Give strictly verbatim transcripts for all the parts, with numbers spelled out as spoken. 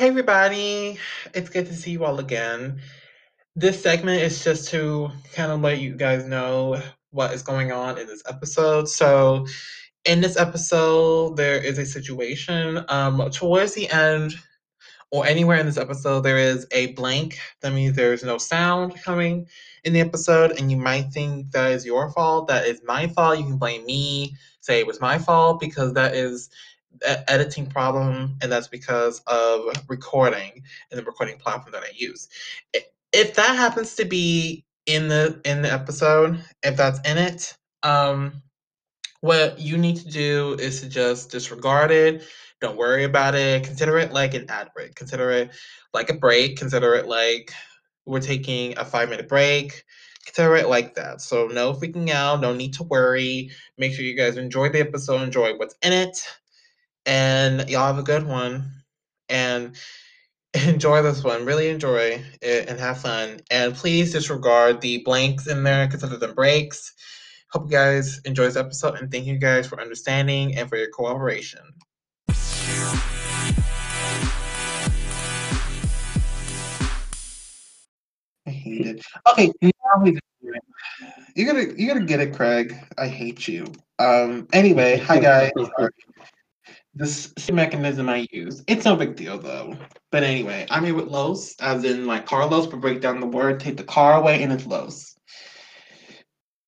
Hey everybody, it's good to see you all again. This segment is just to kind of let you guys know what is going on in this episode. So in this episode, there is a situation um, towards the end or anywhere in this episode, there is a blank. That means there's no sound coming in the episode, and you might think that is your fault. That is my fault. You can blame me, say it was my fault, because that is editing problem, and that's because of recording and the recording platform that I use. If that happens to be in the in the episode, if that's in it, um, what you need to do is to just disregard it. Don't worry about it. Consider it like an ad break. Consider it like a break. Consider it like we're taking a five-minute break. Consider it like that. So no freaking out. No need to worry. Make sure you guys enjoy the episode. Enjoy what's in it. And y'all have a good one, and enjoy this one. Really enjoy it and have fun. And please disregard the blanks in there, consider them breaks. Hope you guys enjoy this episode, and thank you guys for understanding and for your cooperation. I hate it. Okay, you gotta you gotta get it, Craig. I hate you. Um. Anyway, hi guys. Sorry. This mechanism I use. It's no big deal though. But anyway, I'm here with Los, as in like Carlos, but break down the word, take the car away, and it's Los.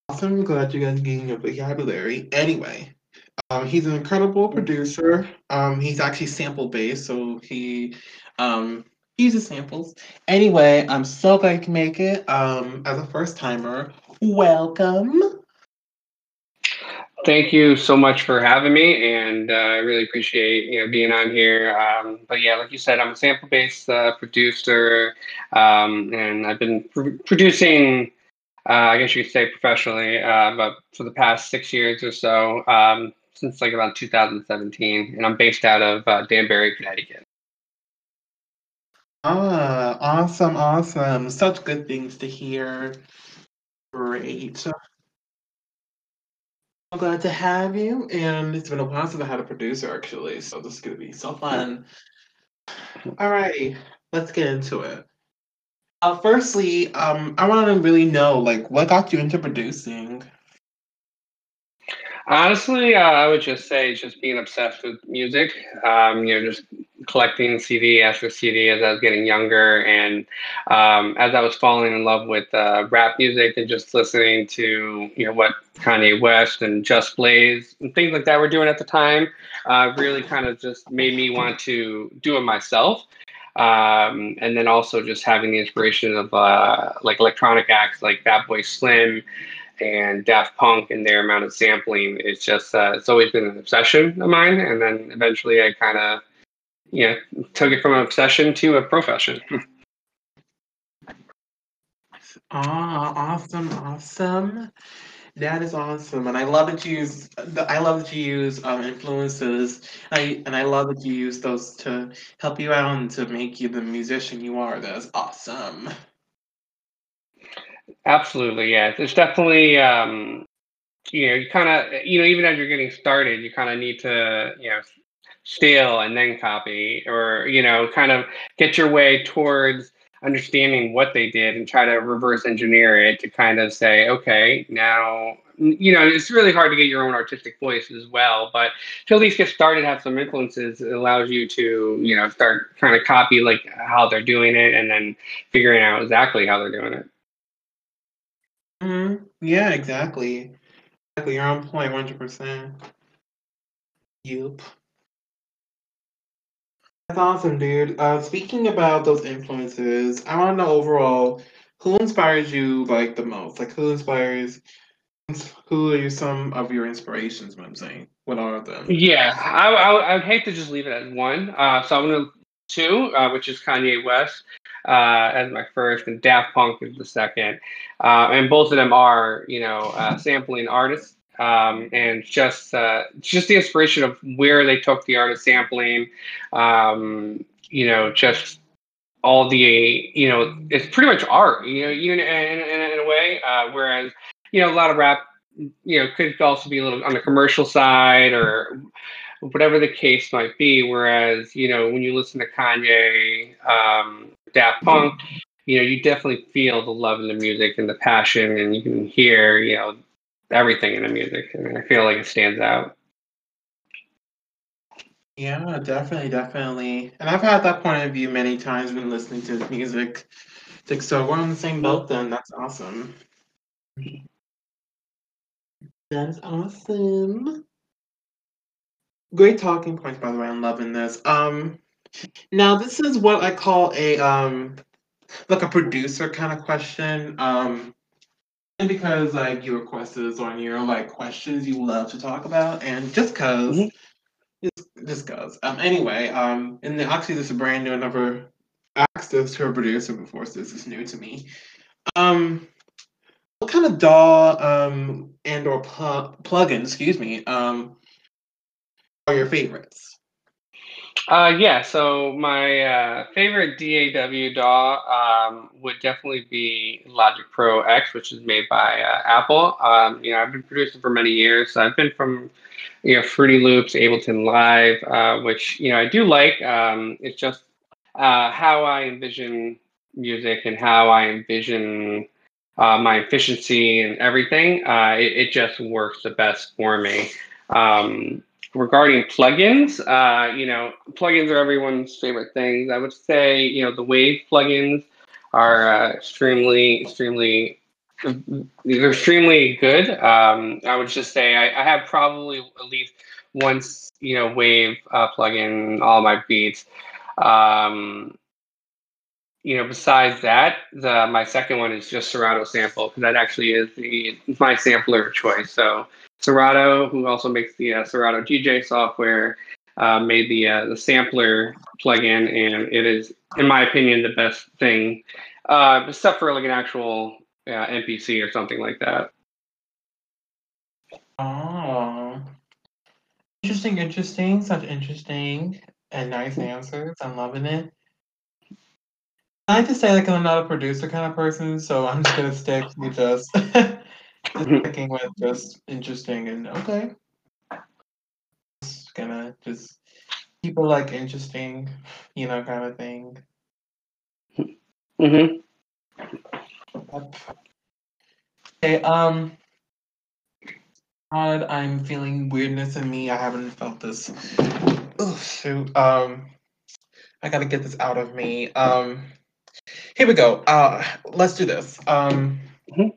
Awesome, I'm glad you guys are getting your vocabulary. Anyway, um, he's an incredible producer. Um, he's actually sample based, so he um, uses samples. Anyway, I'm so glad you can make it. Um, as a first timer, welcome. Thank you so much for having me, and uh, I really appreciate you know being on here. Um, but yeah, like you said, I'm a sample-based uh, producer, um, and I've been pr- producing, uh, I guess you could say, professionally, uh, but for the past six years or so, um, since like about two thousand seventeen, and I'm based out of uh, Danbury, Connecticut. Ah, awesome, awesome! Such good things to hear. Great. I'm glad to have you, and it's been a while since I had a producer, actually, so this is going to be so fun. All right, let's get into it. Uh, firstly, um, I want to really know, like, what got you into producing? Honestly, uh, I would just say just being obsessed with music, um, you know, just collecting C D after C D as I was getting younger, and um, as I was falling in love with uh, rap music and just listening to, you know, what Kanye West and Just Blaze and things like that were doing at the time, uh, really kind of just made me want to do it myself. Um, and then also just having the inspiration of uh, like electronic acts like Bad Boy Slim and Daft Punk and their amount of sampling. It's just, uh, it's always been an obsession of mine. And then eventually I kind of, you know, took it from an obsession to a profession. Ah, awesome, awesome. That is awesome. And I love that you use, I love that you use um, influences. I, and I love that you use those to help you out and to make you the musician you are. That is awesome. Absolutely, yeah. It's definitely, um, you know, you kind of, you know, even as you're getting started, you kind of need to, you know, steal and then copy, or, you know, kind of get your way towards understanding what they did and try to reverse engineer it to kind of say, okay, now, you know, it's really hard to get your own artistic voice as well, but to at least get started, have some influences, it allows you to, you know, start trying to copy like how they're doing it and then figuring out exactly how they're doing it. Mm-hmm. Yeah, exactly. Exactly, you're on point, one hundred percent. Yup. That's awesome, dude. Uh, speaking about those influences, I want to know overall, who inspires you like the most? Like, who inspires? Who are you, some of your inspirations? What I'm saying, what are them? Yeah, I I I'd hate to just leave it at one. Uh, so I'm gonna two, uh, which is Kanye West. Uh, as my first, and Daft Punk is the second, uh, and both of them are, you know, uh, sampling artists, um, and just uh, just the inspiration of where they took the artist sampling, um, you know, just all the, you know, it's pretty much art, you know, you in, in, in a way, uh, whereas, you know, a lot of rap, you know, could also be a little on the commercial side, or whatever the case might be. Whereas, you know, when you listen to Kanye, um, Daft Punk, you know, you definitely feel the love in the music and the passion, and you can hear, you know, everything in the music. I mean, I feel like it stands out. Yeah, definitely, definitely. And I've had that point of view many times when listening to his music. Like, so we're on the same boat then. That's awesome. That's awesome. Great talking points, by the way. I'm loving this. Um, now this is what I call a um, like a producer kind of question. Um, and because like you requested this on your like questions you love to talk about, and just cause, mm-hmm. just, just cause. Um, anyway, um, and the, actually this is brand new. I never asked this to a producer before, so this is new to me. Um. What kind of D A W um, and or pl- plugins, excuse me, um, are your favorites? Uh, yeah, so my uh, favorite D A W D A W um, would definitely be Logic Pro X, which is made by uh, Apple. Um, you know, I've been producing for many years. So I've been from, you know, Fruity Loops, Ableton Live, uh, which, you know, I do like. Um, it's just uh, how I envision music and how I envision Uh, my efficiency and everything, uh, it, it just works the best for me. Um, regarding plugins, uh, you know, plugins are everyone's favorite things. I would say, you know, the Wave plugins are uh, extremely, extremely, they're extremely good. Um, I would just say I, I have probably at least one, you know, Wave uh, plugin in all my beats. Um, You know, besides that, the, my second one is just Serato Sample, because that actually is the my sampler of choice. So Serato, who also makes the uh, Serato D J software, uh, made the uh, the sampler plugin, and it is, in my opinion, the best thing, uh, except for like an actual uh, N P C or something like that. Oh, interesting, interesting, such interesting and nice answers. I'm loving it. I like to say, like, I'm not a producer kind of person, so I'm just gonna stick with just, just sticking with just interesting and okay. Just gonna just keep it like interesting, you know, kind of thing. Mhm. Yep. Okay. Um. God, I'm feeling weirdness in me. I haven't felt this. Oh shoot. Um. I gotta get this out of me. Um. Here we go. Uh, let's do this. Um, mm-hmm.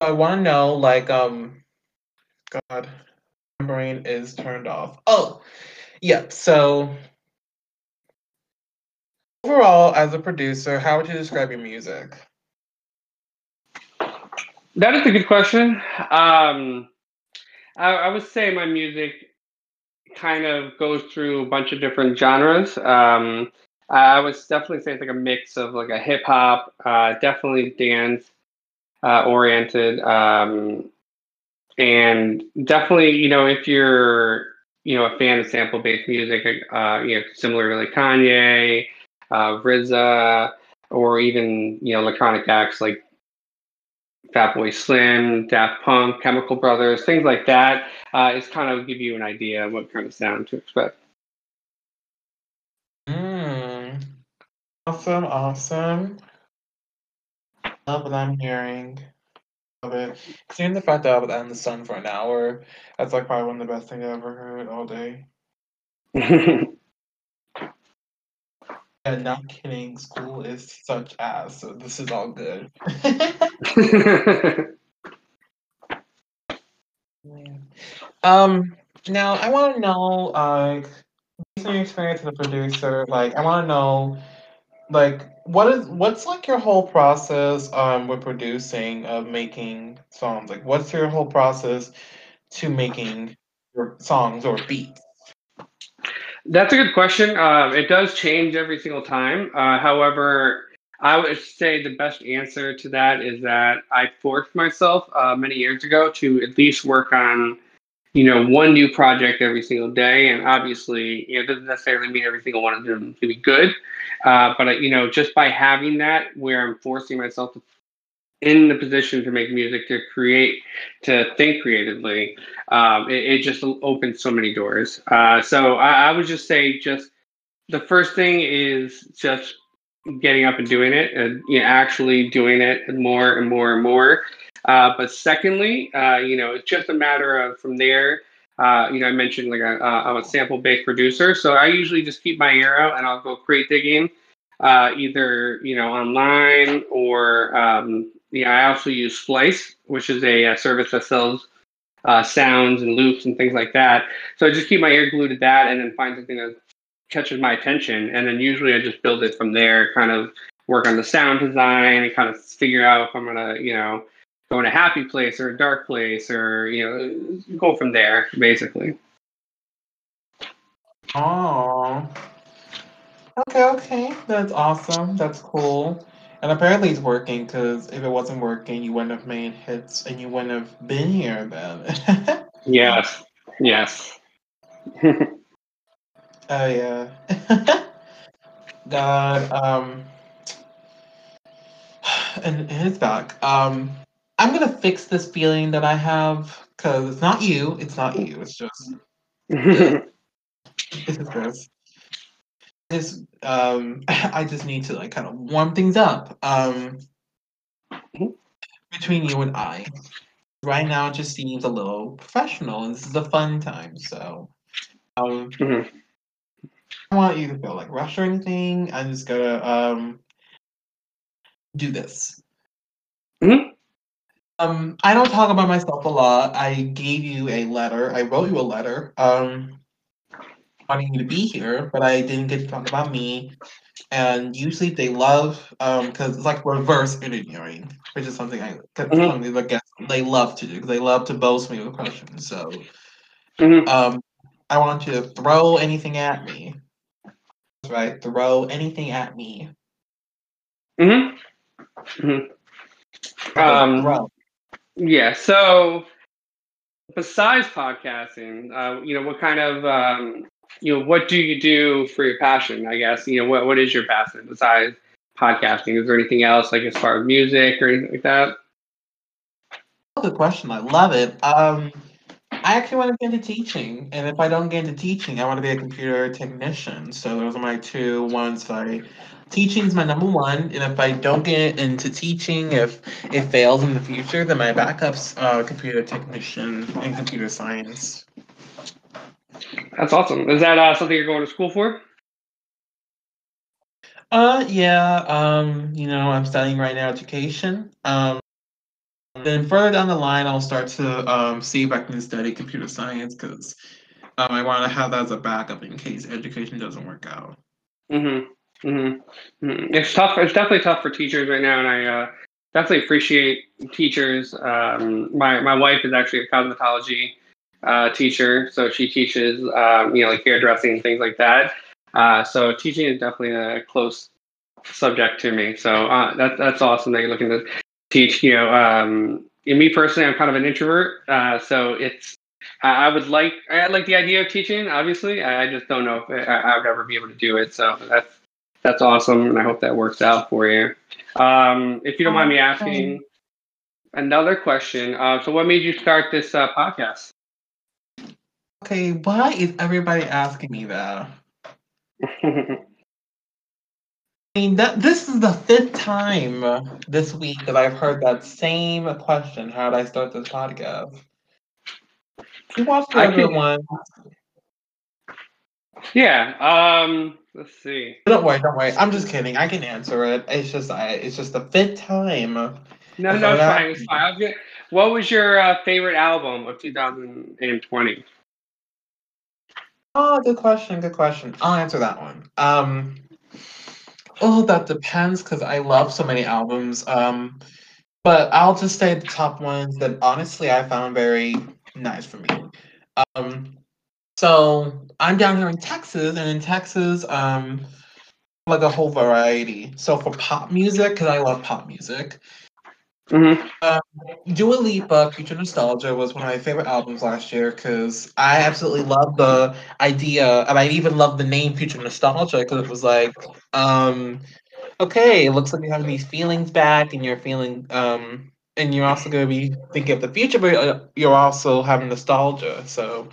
I want to know, like, um, God, my brain is turned off. Oh, yeah. So, overall, as a producer, how would you describe your music? That is a good question. Um, I, I would say my music kind of goes through a bunch of different genres. Um, I would definitely say it's like a mix of like a hip hop, uh, definitely dance uh, oriented, um, and definitely, you know, if you're, you know, a fan of sample based music, uh, you know, similarly Kanye, uh, R Z A, or even, you know, electronic acts like Fatboy Slim, Daft Punk, Chemical Brothers, things like that, uh, is kind of give you an idea of what kind of sound to expect. Awesome, awesome. Love what I'm hearing. Love it. Seeing the fact that I was out in the sun for an hour, that's like probably one of the best things I ever heard all day. Yeah, not kidding. School is such ass, so this is all good. um, now I want to know, like, based on your experience as a producer, like, I want to know. Like, what is what's like your whole process um with producing, of making songs? Like, what's your whole process to making your songs or beats? That's a good question. Um, it does change every single time. Uh, however, I would say the best answer to that is that I forced myself uh, many years ago to at least work on, you know, one new project every single day. And obviously, you know, it doesn't necessarily mean every single one of them to be good. Uh, but, you know, just by having that where I'm forcing myself to in the position to make music, to create, to think creatively, um, it, it just opens so many doors. Uh, so I, I would just say, just the first thing is just getting up and doing it, and you know, actually doing it more and more and more. Uh, but secondly, uh, you know, it's just a matter of from there. Uh, you know, I mentioned like I, uh, I'm a sample based producer, so I usually just keep my ear out and I'll go crate digging, uh, either you know online or. Um, Yeah, I also use Splice, which is a, a service that sells uh, sounds and loops and things like that. So I just keep my ear glued to that and then find something that catches my attention. And then usually I just build it from there, kind of work on the sound design and kind of figure out if I'm going to, you know, go in a happy place or a dark place or, you know, go from there, basically. Oh, okay, okay. That's awesome. That's cool. And apparently it's working, because if it wasn't working, you wouldn't have made hits and you wouldn't have been here then. Yes. Yes. Oh, yeah. God. Um, and it's back. Um, I'm going to fix this feeling that I have, because it's not you. It's not you. It's just... This is gross. This, um, I just need to like kind of warm things up um, between you and I. Right now, it just seems a little professional, and this is a fun time. So, um, mm-hmm. I don't want you to feel like rushed or anything. I'm just gonna um, do this. Mm-hmm. Um, I don't talk about myself a lot. I gave you a letter. I wrote you a letter. Um. Wanting you to be here, but I didn't get to talk about me. And usually they love, um, because it's like reverse interviewing, which is something I, mm-hmm. I guess they love to do, because they love to boast me with questions. So, mm-hmm. um, I want you to throw anything at me. That's right, throw anything at me. Mm-hmm. Mm-hmm. Um, throw. Yeah, so besides podcasting, uh, you know, what kind of, um, you know, what do you do for your passion, I guess? You know, what what is your passion besides podcasting? Is there anything else, like as far as music or anything like that? Good question. I love it. Um, I actually want to get into teaching. And if I don't get into teaching, I want to be a computer technician. So those are my two ones. I, teaching is my number one. And if I don't get into teaching, if it fails in the future, then my backup's uh, computer technician and computer science. That's awesome. Is that uh, something you're going to school for? Uh, yeah. Um, you know, I'm studying right now education. Um, then further down the line, I'll start to um, see if I can study computer science, because um, I want to have that as a backup in case education doesn't work out. Mm-hmm. Mm-hmm. Mm-hmm. It's tough. It's definitely tough for teachers right now, and I uh, definitely appreciate teachers. Um, my my wife is actually a cosmetology Uh, teacher, so she teaches, um, you know, like hairdressing and things like that. Uh, so teaching is definitely a close subject to me. So uh, that, that's awesome that you're looking to teach. You know, um, and me personally, I'm kind of an introvert, uh, so it's I, I would like I like the idea of teaching. Obviously, I, I just don't know if it, I, I would ever be able to do it. So that's that's awesome, and I hope that works out for you. Um, if you don't mind me asking another question, uh, so what made you start this uh, podcast? Okay, why is everybody asking me that? I mean, that, this is the fifth time this week that I've heard that same question. How did I start this podcast? You watched the other one. Yeah. Um. Let's see. Don't worry. Don't worry. I'm just kidding. I can answer it. It's just I. It's just the fifth time. No, no, it's fine. It's fine. I'll get, what was your uh, favorite album of two thousand twenty? Oh, good question, good question. I'll answer that one. Um, oh, that depends, because I love so many albums. Um, but I'll just say the top ones that honestly I found very nice for me. Um, so I'm down here in Texas, and in Texas, um, like a whole variety. So for pop music, because I love pop music. Mm-hmm. Um, Dua Lipa, Future Nostalgia was one of my favorite albums last year, because I absolutely loved the idea, and I even loved the name Future Nostalgia, because it was like um, okay, it looks like you're having these feelings back, and you're feeling, um, and you're also going to be thinking of the future, but you're also having nostalgia. So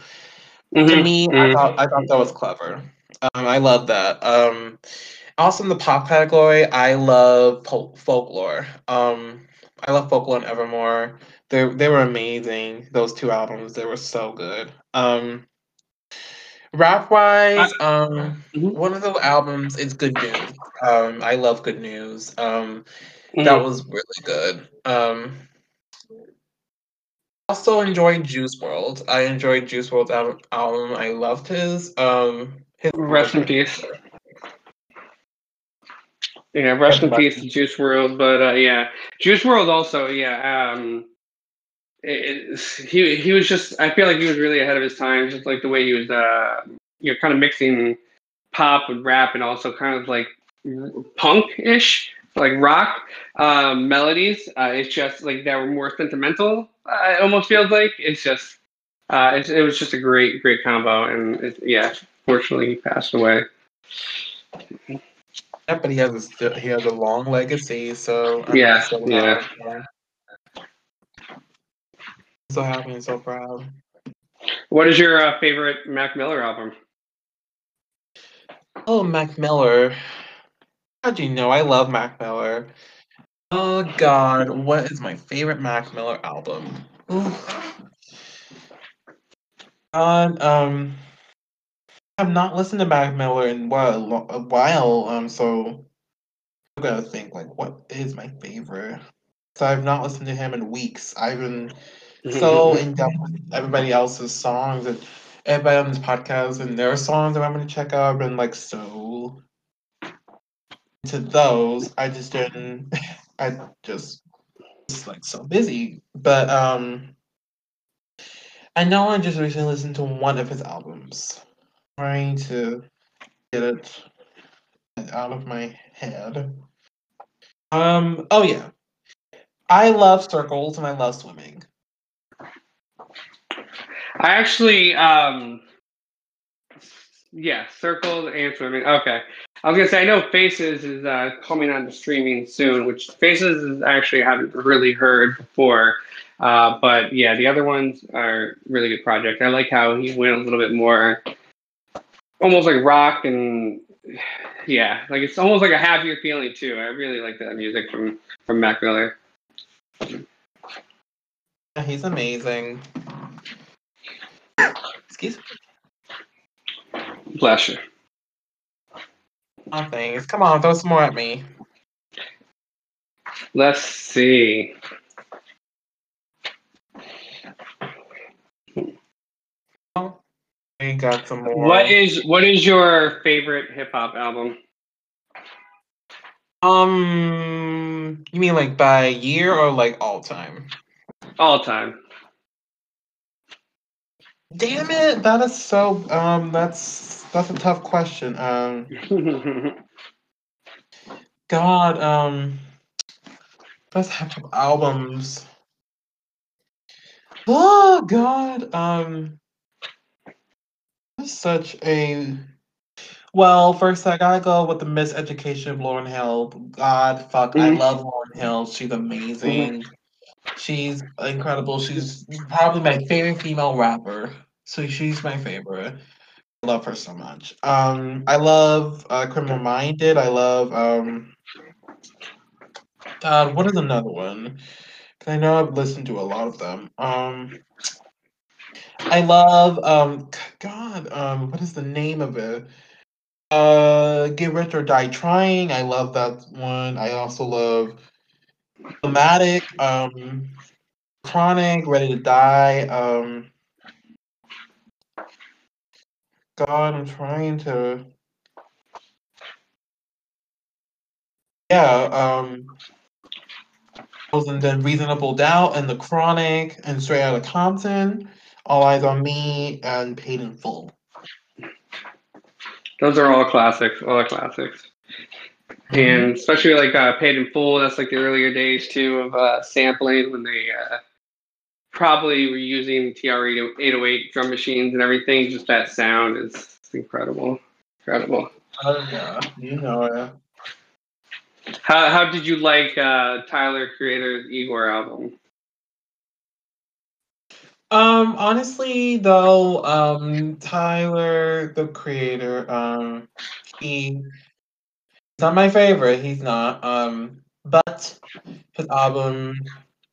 mm-hmm. to me, mm-hmm. I thought I thought that was clever. Um, I love that. Um, also in the pop category, I love po- folklore. Um, I love Folklore and Evermore. They they were amazing. Those two albums, they were so good. Um, Rap wise, um, one of the albums is Good News. Um, I love Good News. Um, mm. That was really good. Um, also enjoyed Juice world. I enjoyed Juice world's al- album. I loved his. Um, his rest in peace. Yeah, rest in peace to Juice world. But uh, yeah, Juice world also. Yeah. Um, It, it, he he was just, I feel like he was really ahead of his time, just like the way he was, uh, you know, kind of mixing pop and rap and also kind of like punk-ish, like rock uh, melodies. Uh, it's just like that were more sentimental, uh, it almost feels like. It's just, uh, it's, it was just a great, great combo. And it, yeah, fortunately he passed away. Yeah, but he has a, he has a long legacy, so. I'm yeah, so yeah. Long. So happy and so proud. What is your uh, favorite Mac Miller album? Oh, Mac Miller. How'd you know? I love Mac Miller. Oh, God. What is my favorite Mac Miller album? Ooh. God, um, I've not listened to Mac Miller in what, a while, um, so I've got to think, like, what is my favorite? So I've not listened to him in weeks. I've been... so in depth with everybody else's songs and everybody on this podcast and their songs that I'm going to check out. I've been like so into those. I just didn't. I just was like so busy. But um, I know I just recently listened to one of his albums. I'm trying to get it out of my head. Um. Oh yeah, I love Circles and I love Swimming. I actually, um, yeah, Circles and Swimming. Okay. I was going to say, I know Faces is uh, coming on to streaming soon, which Faces is actually I haven't really heard before. Uh, but yeah, the other ones are really good project. I like how he went a little bit more almost like rock and yeah, like it's almost like a happier feeling too. I really like that music from, from Mac Miller. He's amazing. Excuse me. Bless you. Oh, thanks. Come on, throw some more at me. Let's see. We got some more. What is what is your favorite hip hop album? Um, you mean like by year or like all time? All time. Damn it! That is so. Um, that's that's a tough question. Um, God, um, best hip hop albums. Oh God, um, such a. Well, first I gotta go with the Miseducation of Lauryn Hill. God, fuck, mm-hmm. I love Lauryn Hill. She's amazing. Mm-hmm. She's incredible. She's probably my favorite female rapper. So she's my favorite. I love her so much. Um, I love uh, Criminal Minded. I love. Um, God, what is another one? Because I know I've listened to a lot of them. Um, I love. Um, God, um, what is the name of it? Uh, Get Rich or Die Trying. I love that one. I also love. Thematic, um, Chronic, Ready to Die. Um, God, I'm trying to. Yeah, um, and then Reasonable Doubt and the Chronic and Straight Outta Compton, All Eyez on Me and Paid in Full. Those are all classics. All classics. And especially like uh, Paid in Full, that's like the earlier days too of uh, sampling when they uh, probably were using T R eight oh eight drum machines and everything. Just that sound is incredible. Incredible. Oh, yeah. You know it. How how did you like uh, Tyler Creator's Igor album? Um, honestly, though, um, Tyler the Creator, um, he's not my favorite. He's not. Um, but his album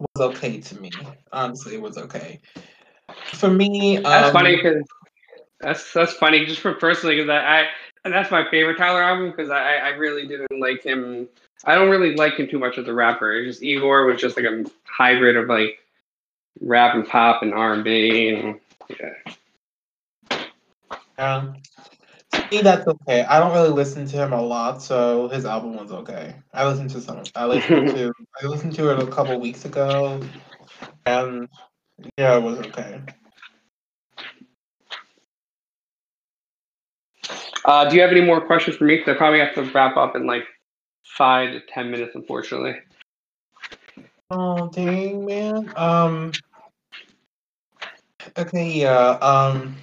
was okay to me. Honestly, it was okay for me. Um, that's funny because that's that's funny just for personally because I, I that's my favorite Tyler album because I I really didn't like him. I don't really like him too much as a rapper. It's just Igor was just like a hybrid of like rap and pop and R and B and yeah. Um, to me, that's okay. I don't really listen to him a lot, so his album was okay. I listened to some. I listened to. I listened to it a couple weeks ago, and yeah, it was okay. Uh, do you have any more questions for me? Because I probably have to wrap up in like five to ten minutes, unfortunately. Oh dang, man. Um. Okay, yeah. Um.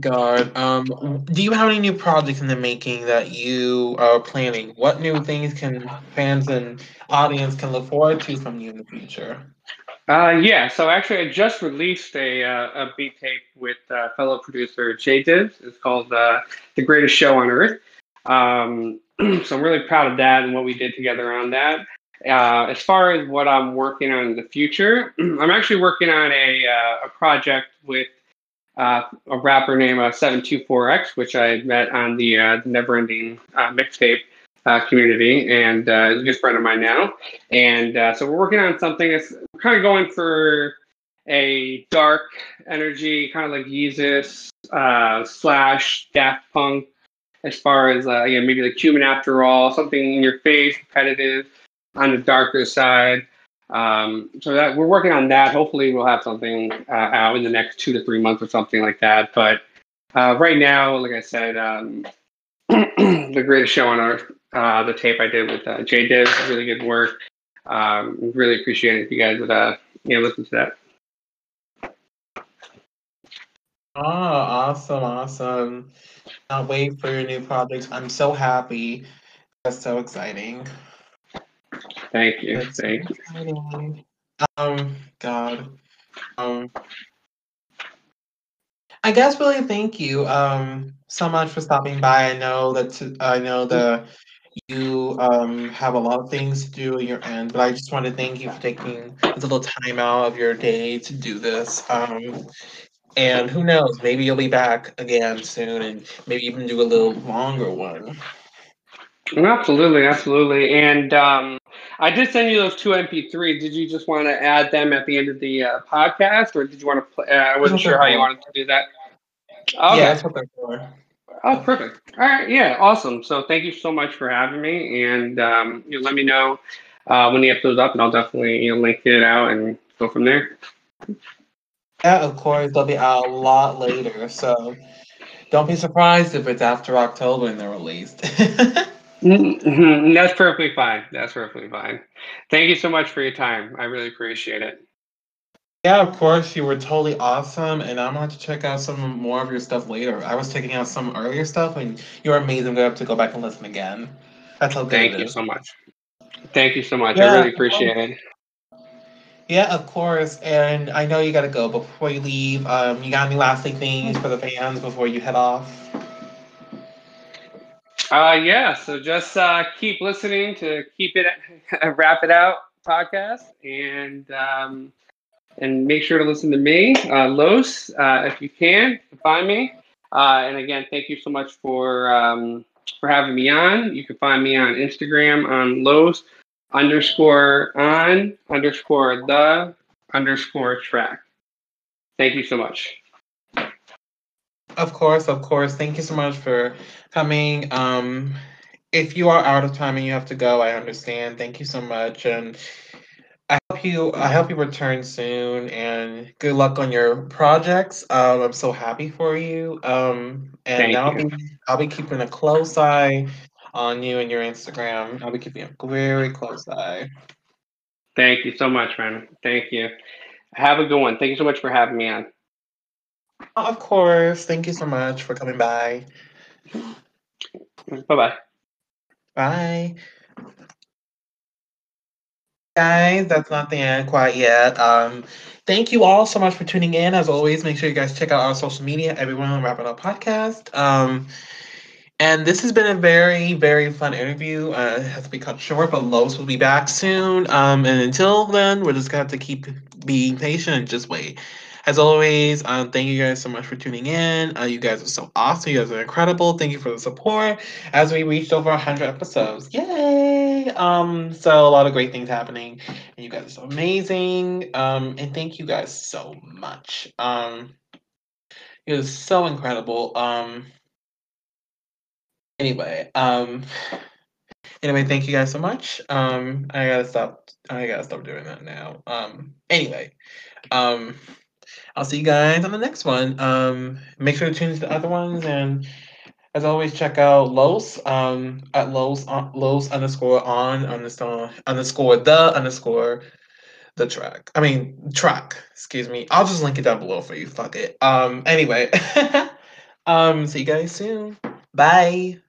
God. Um. Do you have any new projects in the making that you are planning? What new things can fans and audience can look forward to from you in the future? Uh, yeah. So actually, I just released a uh, a beat tape with uh, fellow producer Shades. It's called uh, The Greatest Show on Earth. Um. So I'm really proud of that and what we did together on that. Uh, as far as what I'm working on in the future, I'm actually working on a uh, a project with uh, a rapper named uh, seven two four X, which I met on the, uh, the Neverending uh, mixtape uh, community, and uh, he's a good friend of mine now. And uh, so we're working on something that's kind of going for a dark energy, kind of like Yeezus uh, slash Daft Punk, as far as uh, yeah, maybe like Human After All, something in your face, repetitive. On the darker side, um, so that we're working on that. Hopefully, we'll have something uh, out in the next two to three months or something like that. But uh, right now, like I said, um, The Greatest Show on Earth, uh, the tape I did with uh, J Div, really good work. Um, really appreciate it if you guys would uh, you know, listen to that. Oh, awesome, awesome! Can't wait for your new projects. I'm so happy. That's so exciting. Thank you. That's Thank you. Um, God. Um, I guess really thank you um so much for stopping by. I know that I know that you um have a lot of things to do on your end, but I just want to thank you for taking a little time out of your day to do this. Um, and who knows, maybe you'll be back again soon, and maybe even do a little longer one. Absolutely, absolutely, and um. I did send you those two M P threes. Did you just want to add them at the end of the uh, podcast, or did you want to play? Uh, I wasn't sure how you wanted to do that. Okay. Yeah, that's what they're for. Oh, perfect. All right. Yeah, awesome. So thank you so much for having me, and um, you know, let me know uh, when the episode's up, and I'll definitely you know, link it out and go from there. Yeah, of course. They'll be out a lot later, so don't be surprised if it's after October and they're released. Mm-hmm. That's perfectly fine. That's perfectly fine. Thank you so much for your time. I really appreciate it. Yeah, of course. You were totally awesome, and I'm going to have to check out some more of your stuff later. I was checking out some earlier stuff, and you're amazing. I'm going to have to go back and listen again. That's how good it is. Thank you so much. Thank you so much. Yeah, I really appreciate it. Yeah, of course. And I know you got to go. Before you leave, um, you got any last things for the fans before you head off? Uh, yeah, so just uh, keep listening to Keep It Wrap It Out podcast, and um, and make sure to listen to me, uh, Los, uh, if you can, find me. Uh, and again, thank you so much for um, for having me on. You can find me on Instagram on Los underscore on underscore the underscore track. Thank you so much. Of course, of course. Thank you so much for coming. Um, if you are out of time and you have to go, I understand. Thank you so much, and I hope you I hope you return soon. And good luck on your projects. Um, I'm so happy for you. Um, and I'll be I'll be keeping a close eye on you and your Instagram. I'll be keeping a very close eye. Thank you so much, man. Thank you. Have a good one. Thank you so much for having me on. Of course. Thank you so much for coming by. Bye-bye. Bye. guys, that's not the end quite yet. Um, thank you all so much for tuning in. As always, make sure you guys check out our social media, everyone on Wrap It Up Podcast. Um, and this has been a very, very fun interview. Uh, it has to be cut short, but Los will be back soon. Um, and until then, we're just gonna have to keep being patient and just wait. As always, um, thank you guys so much for tuning in. Uh, you guys are so awesome. You guys are incredible. Thank you for the support as we reached over one hundred episodes. Yay! Um, so a lot of great things happening, and you guys are so amazing. Um, and thank you guys so much. Um, it was so incredible. Um, anyway, um, anyway, thank you guys so much. Um, I gotta stop. I gotta stop doing that now. Um, anyway, um. I'll see you guys on the next one. Um, make sure to tune into the other ones, and as always, check out Los um, at Los uh, Los underscore on underscore underscore the underscore the track. I mean track. Excuse me. I'll just link it down below for you. Fuck it. Um. Anyway. um. See you guys soon. Bye.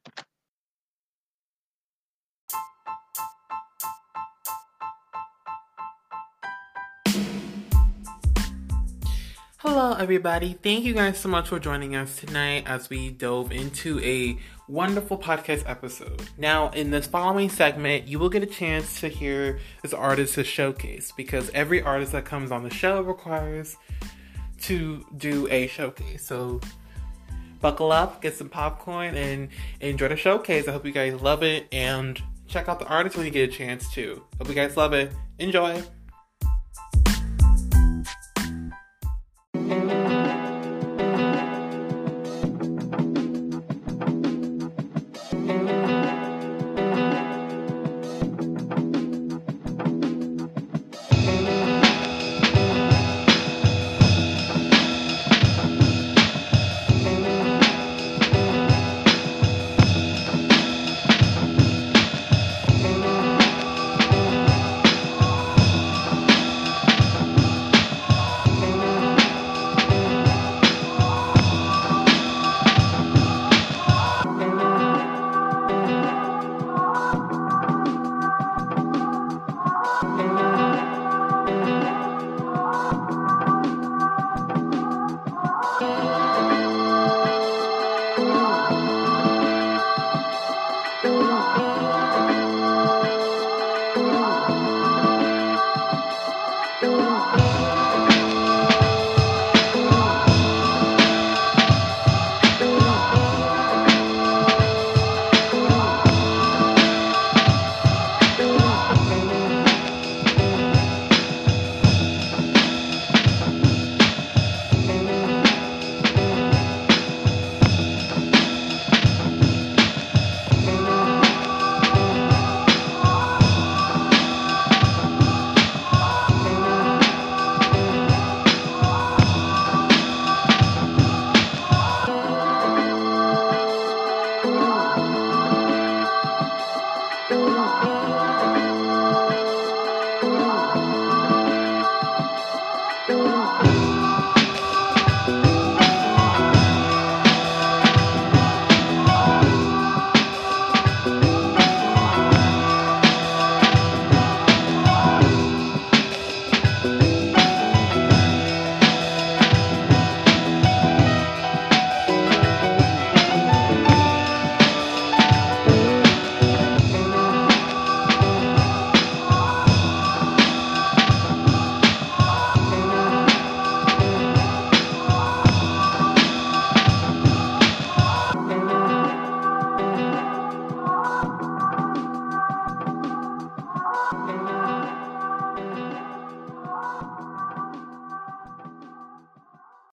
Hello everybody, thank you guys so much for joining us tonight as we dove into a wonderful podcast episode. Now in this following segment, you will get a chance to hear this artist's showcase, because every artist that comes on the show requires to do a showcase. So buckle up, get some popcorn, and enjoy the showcase. I hope you guys love it, and check out the artist when you get a chance too. Hope you guys love it. Enjoy!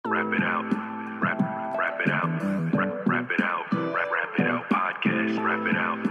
Wrap it out, wrap, wrap it out, wrap, wrap it out podcast, wrap it out.